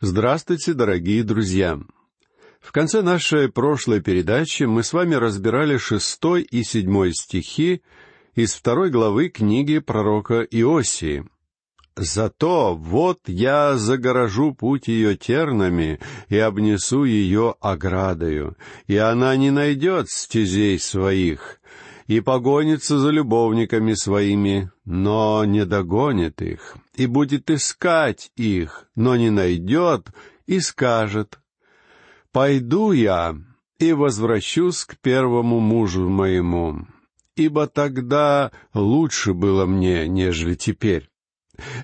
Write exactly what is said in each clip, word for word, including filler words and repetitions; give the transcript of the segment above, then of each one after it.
Здравствуйте, дорогие друзья! В конце нашей прошлой передачи мы с вами разбирали шестой и седьмой стихи из второй главы книги пророка Иосии. «Зато вот я загорожу путь ее тернами и обнесу ее оградою, и она не найдет стезей своих, и погонится за любовниками своими, но не догонит их, и будет искать их, но не найдет, и скажет: «Пойду я и возвращусь к первому мужу моему, ибо тогда лучше было мне, нежели теперь».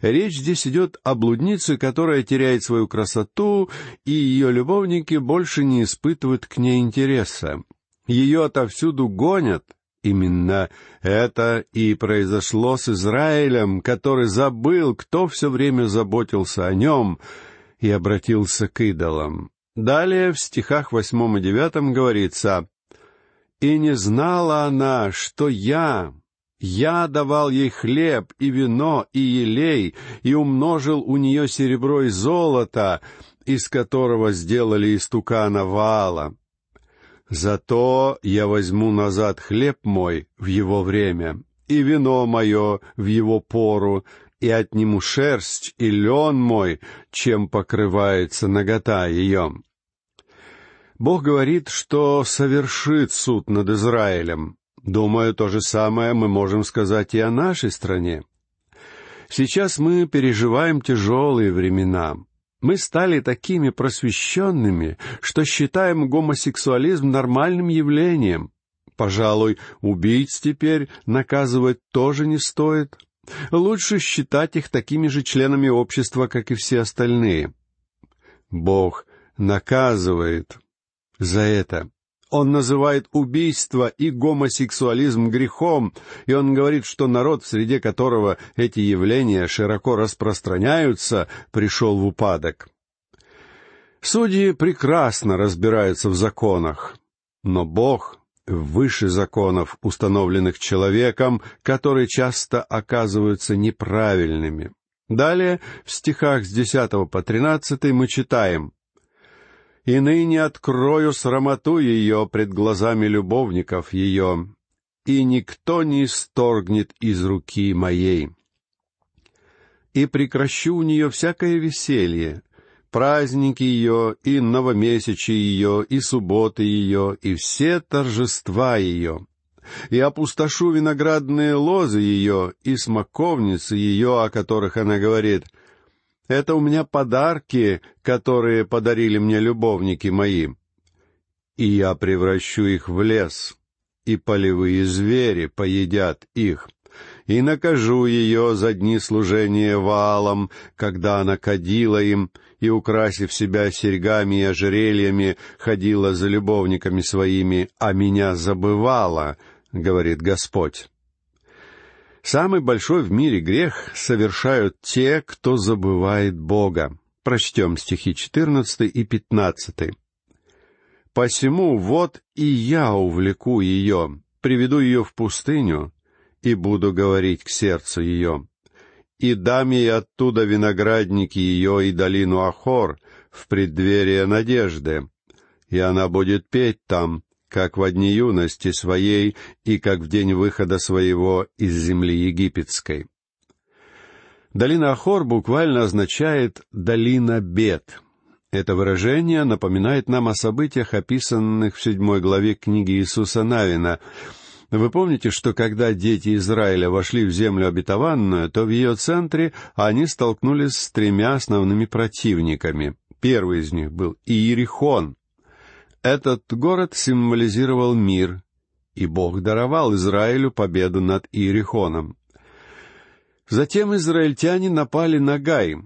Речь здесь идет о блуднице, которая теряет свою красоту, и ее любовники больше не испытывают к ней интереса. Ее отовсюду гонят. Именно это и произошло с Израилем, который забыл, кто все время заботился о нем, и обратился к идолам. Далее в стихах восьмом и девятом говорится: «И не знала она, что я... Я давал ей хлеб и вино и елей, и умножил у нее серебро и золото, из которого сделали истукана Ваала. Зато я возьму назад хлеб мой в его время, и вино мое в его пору, и отниму шерсть и лен мой, чем покрывается нагота ее». Бог говорит, что совершит суд над Израилем. Думаю, то же самое мы можем сказать и о нашей стране. Сейчас мы переживаем тяжелые времена. Мы стали такими просвещенными, что считаем гомосексуализм нормальным явлением. Пожалуй, убийц теперь наказывать тоже не стоит. Лучше считать их такими же членами общества, как и все остальные. Бог наказывает за это. Он называет убийство и гомосексуализм грехом, и он говорит, что народ, в среде которого эти явления широко распространяются, пришел в упадок. Судьи прекрасно разбираются в законах, но Бог выше законов, установленных человеком, которые часто оказываются неправильными. Далее в стихах с десятого по тринадцатый мы читаем: «И ныне открою срамоту ее пред глазами любовников ее, и никто не исторгнет из руки моей. И прекращу у нее всякое веселье, праздники ее, и новомесячие ее, и субботы ее, и все торжества ее. И опустошу виноградные лозы ее, и смоковницы ее, о которых она говорит: это у меня подарки, которые подарили мне любовники мои. И я превращу их в лес, и полевые звери поедят их. И накажу ее за дни служения Ваалам, когда она кадила им, и, украсив себя серьгами и ожерельями, ходила за любовниками своими, а меня забывала, говорит Господь». Самый большой в мире грех совершают те, кто забывает Бога. Прочтем стихи четырнадцатый и пятнадцатый. «Посему вот и я увлеку ее, приведу ее в пустыню, и буду говорить к сердцу ее, и дам ей оттуда виноградники ее и долину Ахор в преддверие надежды, и она будет петь там, как во дни юности своей и как в день выхода своего из земли египетской». Долина Ахор буквально означает «долина бед». Это выражение напоминает нам о событиях, описанных в седьмой главе книги Иисуса Навина. Вы помните, что когда дети Израиля вошли в землю обетованную, то в ее центре они столкнулись с тремя основными противниками. Первый из них был Иерихон. Этот город символизировал мир, и Бог даровал Израилю победу над Иерихоном. Затем израильтяне напали на Гай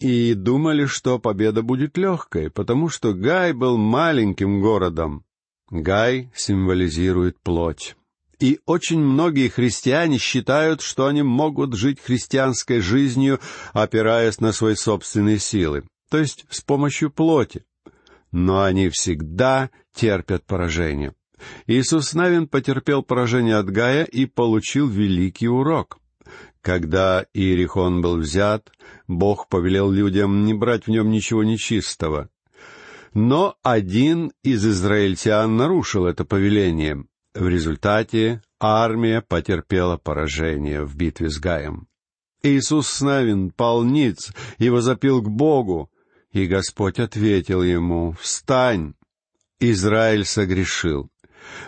и думали, что победа будет легкой, потому что Гай был маленьким городом. Гай символизирует плоть. И очень многие христиане считают, что они могут жить христианской жизнью, опираясь на свои собственные силы, то есть с помощью плоти. Но они всегда терпят поражение. Иисус Навин потерпел поражение от Гая и получил великий урок. Когда Иерихон был взят, Бог повелел людям не брать в нем ничего нечистого. Но один из израильтян нарушил это повеление. В результате армия потерпела поражение в битве с Гаем. Иисус Навин пал ниц и возопил к Богу, и Господь ответил ему: «Встань! Израиль согрешил.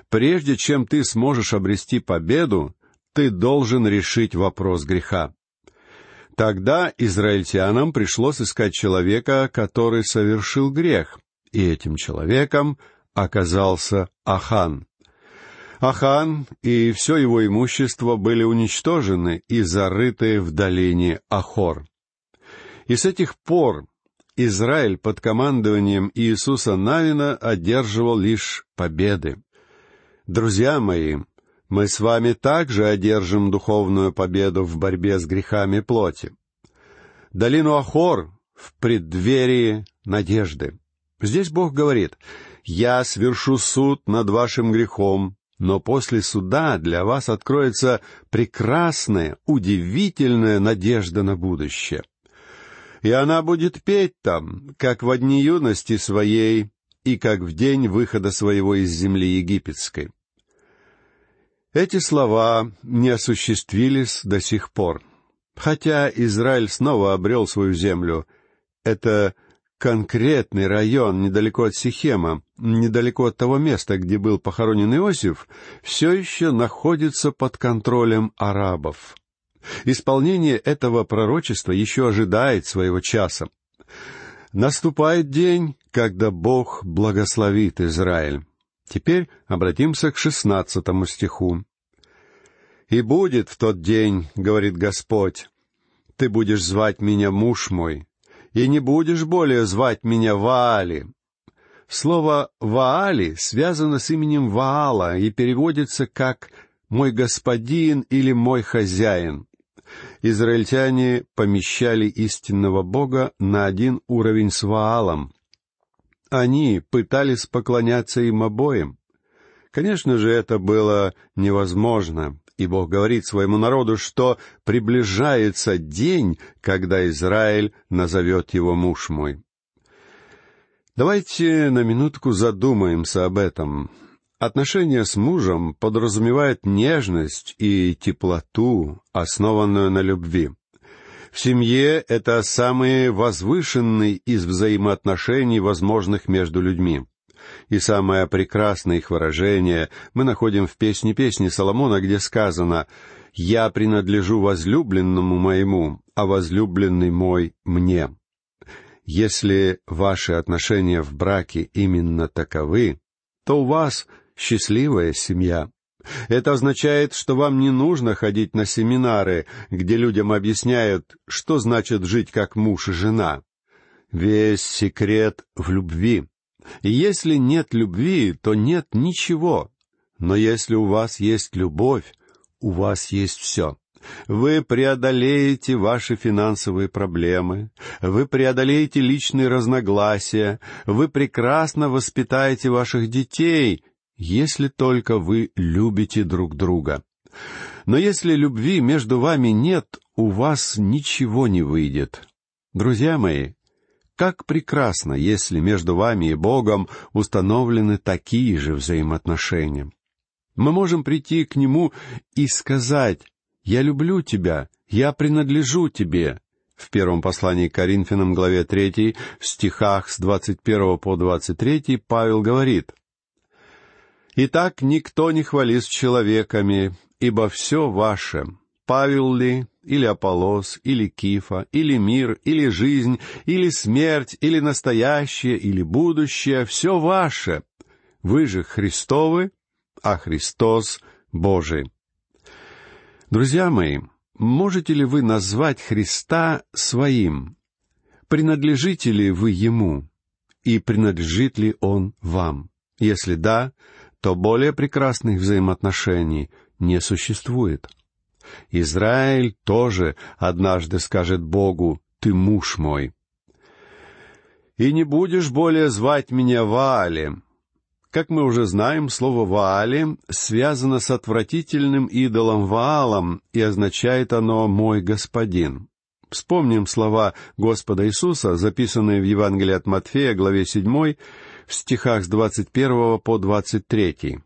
Прежде чем ты сможешь обрести победу, ты должен решить вопрос греха». Тогда израильтянам пришлось искать человека, который совершил грех, и этим человеком оказался Ахан. Ахан и все его имущество были уничтожены и зарыты в долине Ахор. И с этих пор Израиль под командованием Иисуса Навина одерживал лишь победы. Друзья мои, мы с вами также одержим духовную победу в борьбе с грехами плоти. Долину Ахор в преддверии надежды. Здесь Бог говорит: «Я свершу суд над вашим грехом, но после суда для вас откроется прекрасная, удивительная надежда на будущее. И она будет петь там, как во дни юности своей и как в день выхода своего из земли египетской». Эти слова не осуществились до сих пор. Хотя Израиль снова обрел свою землю, это конкретный район недалеко от Сихема, недалеко от того места, где был похоронен Иосиф, все еще находится под контролем арабов. Исполнение этого пророчества еще ожидает своего часа. Наступает день, когда Бог благословит Израиль. Теперь обратимся к шестнадцатому стиху. «И будет в тот день, — говорит Господь, — ты будешь звать меня муж мой, и не будешь более звать меня Ваали». Слово «Ваали» связано с именем Ваала и переводится как «мой господин» или «мой хозяин». Израильтяне помещали истинного Бога на один уровень с Ваалом. Они пытались поклоняться им обоим. Конечно же, это было невозможно, и Бог говорит своему народу, что приближается день, когда Израиль назовет его муж мой. Давайте на минутку задумаемся об этом. Отношения с мужем подразумевают нежность и теплоту, основанную на любви. В семье это самый возвышенный из взаимоотношений, возможных между людьми. И самое прекрасное их выражение мы находим в «Песне песней» Соломона, где сказано: «Я принадлежу возлюбленному моему, а возлюбленный мой мне». Если ваши отношения в браке именно таковы, то у вас счастливая семья. Это означает, что вам не нужно ходить на семинары, где людям объясняют, что значит жить как муж и жена. Весь секрет в любви. И если нет любви, то нет ничего. Но если у вас есть любовь, у вас есть все. Вы преодолеете ваши финансовые проблемы, вы преодолеете личные разногласия, вы прекрасно воспитаете ваших детей, если только вы любите друг друга. Но если любви между вами нет, у вас ничего не выйдет. Друзья мои, как прекрасно, если между вами и Богом установлены такие же взаимоотношения. Мы можем прийти к Нему и сказать: «Я люблю тебя, я принадлежу тебе». В первом послании к Коринфянам, главе третьей, в стихах с двадцать первого по двадцать третий Павел говорит: «Итак, никто не хвалится человеками, ибо все ваше, Павел ли, или Аполлос, или Кифа, или мир, или жизнь, или смерть, или настоящее, или будущее, все ваше. Вы же Христовы, а Христос Божий». Друзья мои, можете ли вы назвать Христа своим? Принадлежите ли вы Ему? И принадлежит ли Он вам? Если да, то более прекрасных взаимоотношений не существует. Израиль тоже однажды скажет Богу: «Ты муж мой». «И не будешь более звать меня Ваалем». Как мы уже знаем, слово «Ваале» связано с отвратительным идолом Ваалом, и означает оно «мой господин». Вспомним слова Господа Иисуса, записанные в Евангелии от Матфея, главе седьмой, в стихах с двадцать первого по двадцать третий.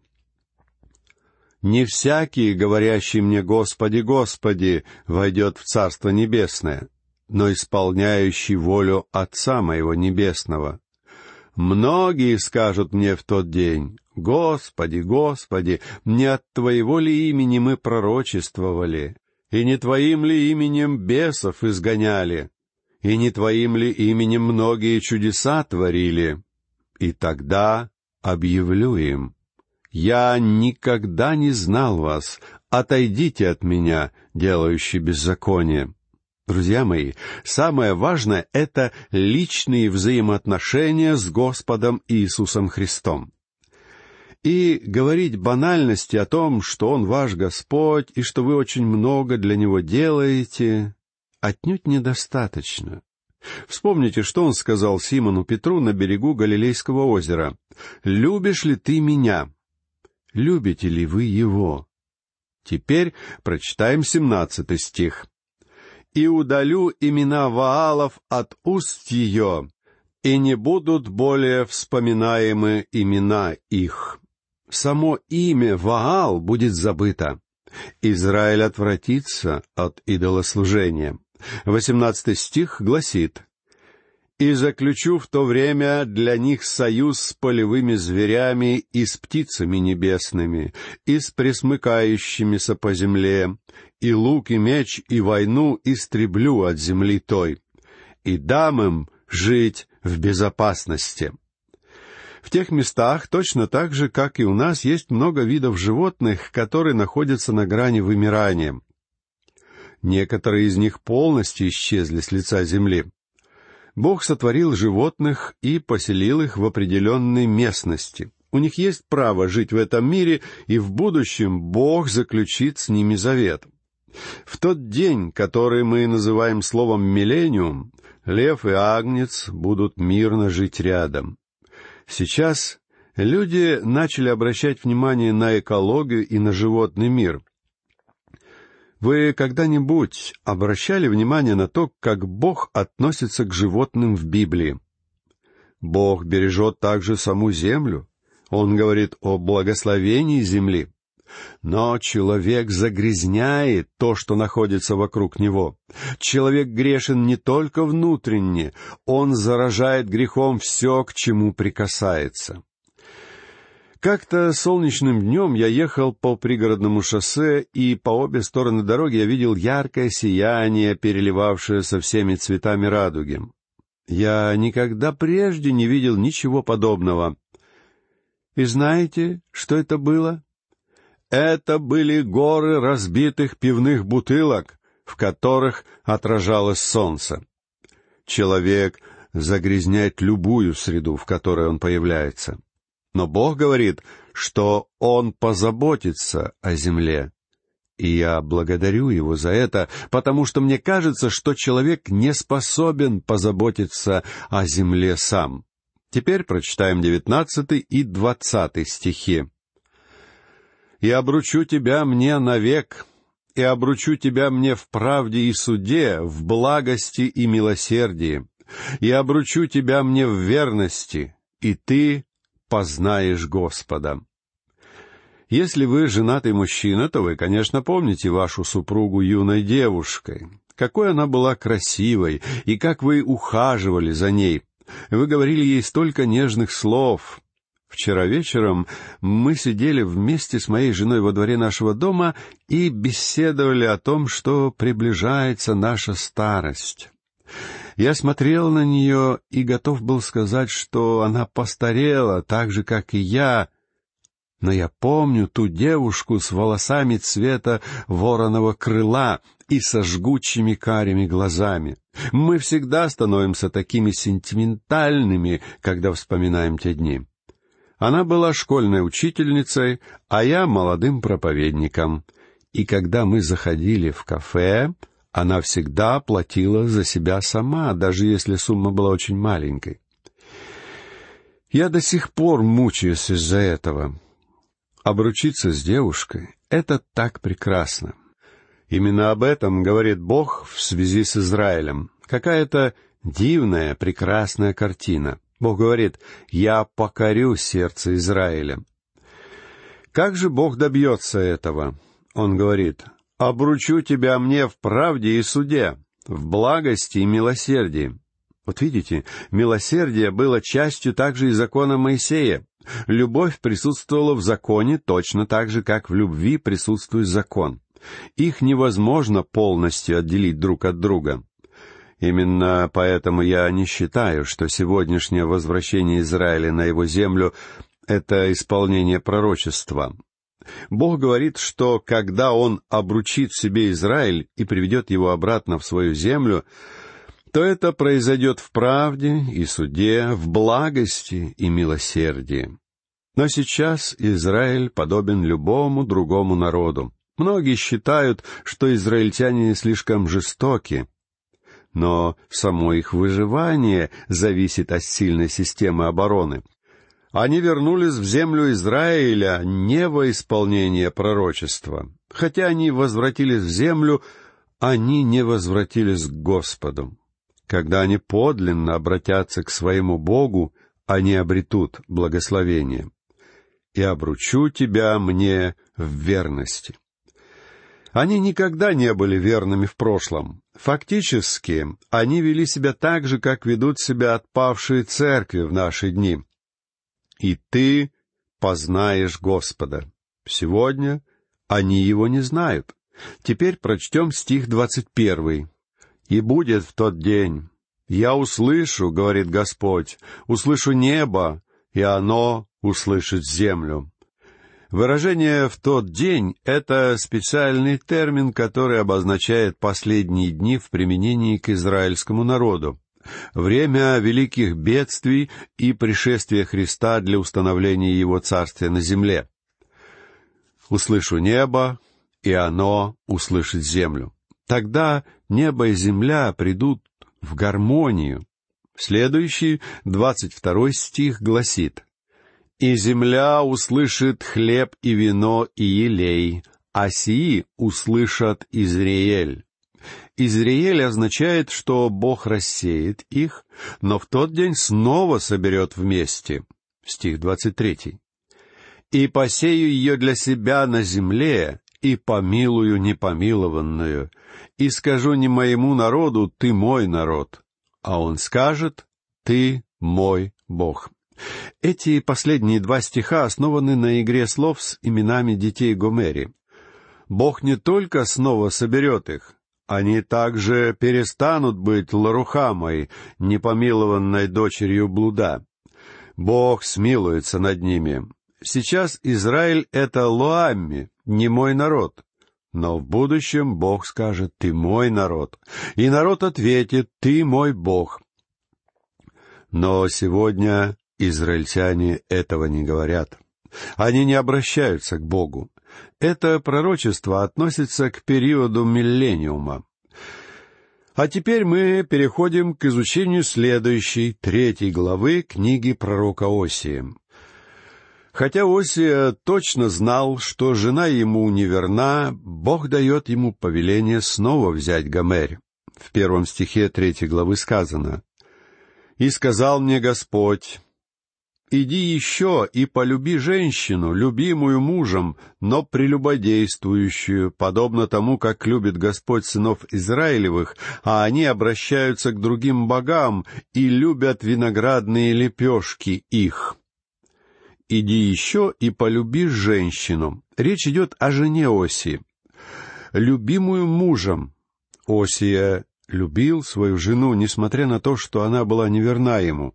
«Не всякий, говорящий мне «Господи, Господи», войдет в Царство Небесное, но исполняющий волю Отца Моего Небесного. Многие скажут мне в тот день: «Господи, Господи, не от Твоего ли имени мы пророчествовали, и не Твоим ли именем бесов изгоняли, и не Твоим ли именем многие чудеса творили?» И тогда объявлю им: «Я никогда не знал вас, отойдите от меня, делающие беззаконие». Друзья мои, самое важное — это личные взаимоотношения с Господом Иисусом Христом. И говорить банальности о том, что Он ваш Господь и что вы очень много для Него делаете, отнюдь недостаточно. Вспомните, что Он сказал Симону Петру на берегу Галилейского озера: «Любишь ли ты меня?» «Любите ли вы Его?» Теперь прочитаем семнадцатый стих. «И удалю имена Ваалов от уст ее, и не будут более вспоминаемы имена их». Само имя Ваал будет забыто. Израиль отвратится от идолослужения. восемнадцатый стих гласит: «И заключу в то время для них союз с полевыми зверями и с птицами небесными, и с пресмыкающимися по земле, и лук, и меч, и войну истреблю от земли той, и дам им жить в безопасности». В тех местах, точно так же, как и у нас, есть много видов животных, которые находятся на грани вымирания. Некоторые из них полностью исчезли с лица земли. Бог сотворил животных и поселил их в определенной местности. У них есть право жить в этом мире, и в будущем Бог заключит с ними завет. В тот день, который мы называем словом «миллениум», лев и агнец будут мирно жить рядом. Сейчас люди начали обращать внимание на экологию и на животный мир. Вы когда-нибудь обращали внимание на то, как Бог относится к животным в Библии? Бог бережет также саму землю. Он говорит о благословении земли. Но человек загрязняет то, что находится вокруг него. Человек грешен не только внутренне, он заражает грехом все, к чему прикасается. Как-то солнечным днем я ехал по пригородному шоссе, и по обе стороны дороги я видел яркое сияние, переливавшее со всеми цветами радуги. Я никогда прежде не видел ничего подобного. И знаете, что это было? Это были горы разбитых пивных бутылок, в которых отражалось солнце. Человек загрязняет любую среду, в которой он появляется. Но Бог говорит, что Он позаботится о земле. И я благодарю Его за это, потому что мне кажется, что человек не способен позаботиться о земле сам. Теперь прочитаем девятнадцатый и двадцатый стихи. «И обручу тебя мне навек, и обручу тебя мне в правде и суде, в благости и милосердии, и обручу тебя мне в верности, и ты познаешь Господа». Если вы женатый мужчина, то вы, конечно, помните вашу супругу юной девушкой. Какой она была красивой, и как вы ухаживали за ней. Вы говорили ей столько нежных слов. Вчера вечером мы сидели вместе с моей женой во дворе нашего дома и беседовали о том, что приближается наша старость. Я смотрел на нее и готов был сказать, что она постарела, так же, как и я. Но я помню ту девушку с волосами цвета вороного крыла и со жгучими карими глазами. Мы всегда становимся такими сентиментальными, когда вспоминаем те дни. Она была школьной учительницей, а я молодым проповедником. И когда мы заходили в кафе, она всегда платила за себя сама, даже если сумма была очень маленькой. Я до сих пор мучаюсь из-за этого. Обручиться с девушкой — это так прекрасно. Именно об этом говорит Бог в связи с Израилем. Какая-то дивная, прекрасная картина. Бог говорит: «Я покорю сердце Израиля». Как же Бог добьется этого? Он говорит: «Обручу тебя мне в правде и суде, в благости и милосердии». Вот видите, милосердие было частью также и закона Моисея. Любовь присутствовала в законе точно так же, как в любви присутствует закон. Их невозможно полностью отделить друг от друга. Именно поэтому я не считаю, что сегодняшнее возвращение Израиля на его землю — это исполнение пророчества. Бог говорит, что когда Он обручит себе Израиль и приведет его обратно в свою землю, то это произойдет в правде и суде, в благости и милосердии. Но сейчас Израиль подобен любому другому народу. Многие считают, что израильтяне слишком жестоки, но само их выживание зависит от сильной системы обороны. Они вернулись в землю Израиля не во исполнение пророчества. Хотя они возвратились в землю, они не возвратились к Господу. Когда они подлинно обратятся к своему Богу, они обретут благословение. «И обручу тебя мне в верности». Они никогда не были верными в прошлом. Фактически, они вели себя так же, как ведут себя отпавшие церкви в наши дни. «И ты познаешь Господа». Сегодня они его не знают. Теперь прочтем стих двадцать первый. «И будет в тот день, я услышу, — говорит Господь, — услышу небо, и оно услышит землю». Выражение «в тот день» — это специальный термин, который обозначает последние дни в применении к израильскому народу. Время великих бедствий и пришествия Христа для установления Его Царствия на земле. «Услышу небо, и оно услышит землю». Тогда небо и земля придут в гармонию. Следующий, двадцать второй стих, гласит: «И земля услышит хлеб и вино и елей, а сии услышат Изреель». Изреель означает, что Бог рассеет их, но в тот день снова соберет вместе. Стих двадцать третий. «И посею ее для себя на земле, и помилую непомилованную, и скажу не моему народу: ты мой народ, а он скажет: ты мой Бог». Эти последние два стиха основаны на игре слов с именами детей Гомери. Бог не только снова соберет их, они также перестанут быть Ло-Рухамой, непомилованной дочерью блуда. Бог смилуется над ними. Сейчас Израиль — это Ло-Амми, не мой народ. Но в будущем Бог скажет: «Ты мой народ». И народ ответит: «Ты мой Бог». Но сегодня израильтяне этого не говорят. Они не обращаются к Богу. Это пророчество относится к периоду миллениума. А теперь мы переходим к изучению следующей, третьей главы книги пророка Осии. Хотя Осия точно знал, что жена ему неверна, Бог дает ему повеление снова взять Гомер. В первом стихе третьей главы сказано: «И сказал мне Господь: иди еще и полюби женщину, любимую мужем, но прелюбодействующую, подобно тому, как любит Господь сынов Израилевых, а они обращаются к другим богам и любят виноградные лепешки их». «Иди еще и полюби женщину». Речь идет о жене Осии. «Любимую мужем». Осия любил свою жену, несмотря на то, что она была неверна ему.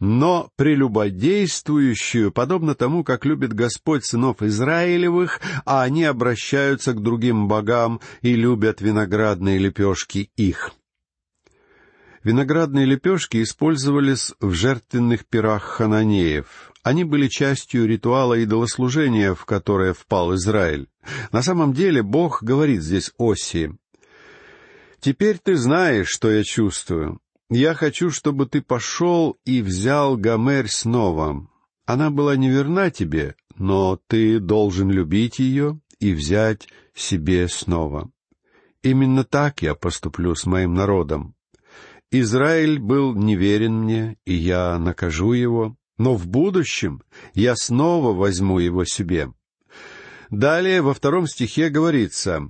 «Но прелюбодействующую, подобно тому, как любит Господь сынов Израилевых, а они обращаются к другим богам и любят виноградные лепешки их». Виноградные лепешки использовались в жертвенных пирах хананеев. Они были частью ритуала идолослужения, в которое впал Израиль. На самом деле Бог говорит здесь Осии: «Теперь ты знаешь, что я чувствую. Я хочу, чтобы ты пошел и взял Гомер снова. Она была неверна тебе, но ты должен любить ее и взять себе снова. Именно так я поступлю с моим народом. Израиль был неверен мне, и я накажу его, но в будущем я снова возьму его себе». Далее во втором стихе говорится: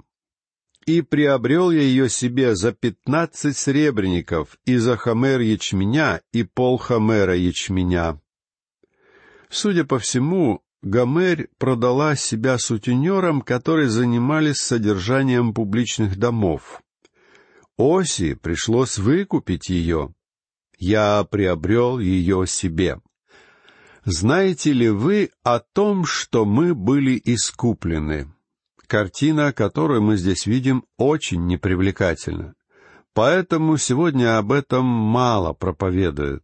«И приобрел я ее себе за пятнадцать сребреников, и за хомер ячменя, и пол хомера ячменя». Судя по всему, Гомер продала себя сутенерам, которые занимались содержанием публичных домов. Осии пришлось выкупить ее. «Я приобрел ее себе». Знаете ли вы о том, что мы были искуплены? Картина, которую мы здесь видим, очень непривлекательна. Поэтому сегодня об этом мало проповедуют.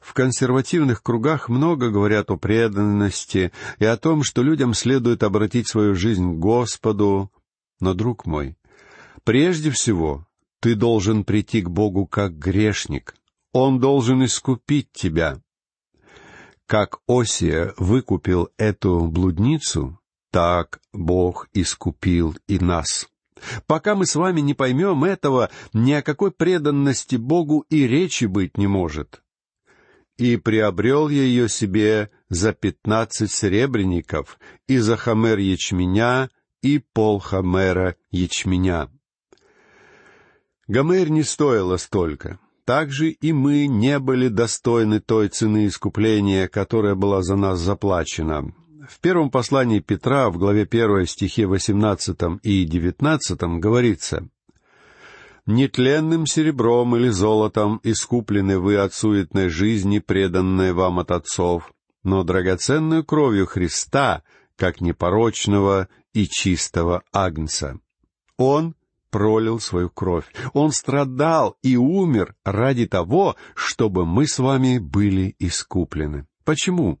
В консервативных кругах много говорят о преданности и о том, что людям следует обратить свою жизнь к Господу. Но, друг мой, прежде всего, ты должен прийти к Богу как грешник. Он должен искупить тебя. Как Осия выкупил эту блудницу, так Бог искупил и нас. Пока мы с вами не поймем этого, ни о какой преданности Богу и речи быть не может. «И приобрел я ее себе за пятнадцать серебряников, и за хомер ячменя, и пол хомера ячменя». Гомер не стоила столько. Также и мы не были достойны той цены искупления, которая была за нас заплачена. В первом послании Петра, в главе первой, стихе восемнадцатом и девятнадцатом говорится: «Нетленным серебром или золотом искуплены вы от суетной жизни, преданной вам от отцов, но драгоценную кровью Христа, как непорочного и чистого агнца». Он пролил свою кровь. Он страдал и умер ради того, чтобы мы с вами были искуплены. Почему?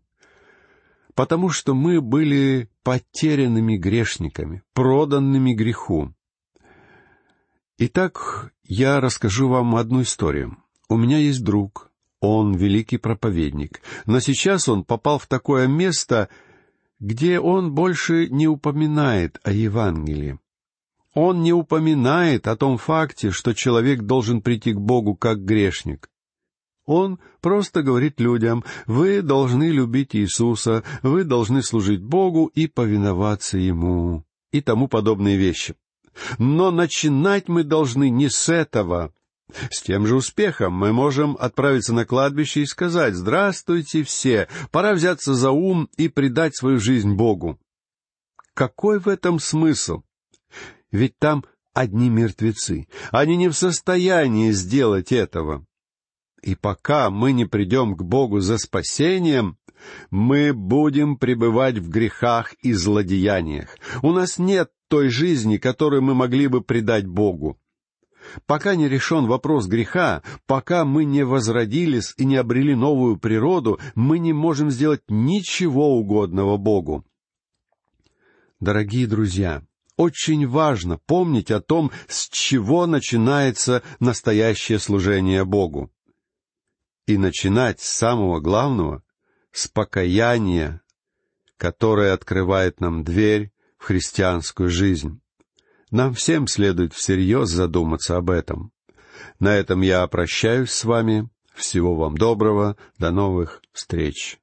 Потому что мы были потерянными грешниками, проданными греху. Итак, я расскажу вам одну историю. У меня есть друг, он великий проповедник, но сейчас он попал в такое место, где он больше не упоминает о Евангелии. Он не упоминает о том факте, что человек должен прийти к Богу как грешник. Он просто говорит людям: «Вы должны любить Иисуса, вы должны служить Богу и повиноваться Ему» и тому подобные вещи. Но начинать мы должны не с этого. С тем же успехом мы можем отправиться на кладбище и сказать: «Здравствуйте все, пора взяться за ум и предать свою жизнь Богу». Какой в этом смысл? Ведь там одни мертвецы. Они не в состоянии сделать этого. И пока мы не придем к Богу за спасением, мы будем пребывать в грехах и злодеяниях. У нас нет той жизни, которую мы могли бы предать Богу. Пока не решен вопрос греха, пока мы не возродились и не обрели новую природу, мы не можем сделать ничего угодного Богу. Дорогие друзья, очень важно помнить о том, с чего начинается настоящее служение Богу. И начинать с самого главного, с покаяния, которое открывает нам дверь в христианскую жизнь. Нам всем следует всерьез задуматься об этом. На этом я прощаюсь с вами. Всего вам доброго. До новых встреч.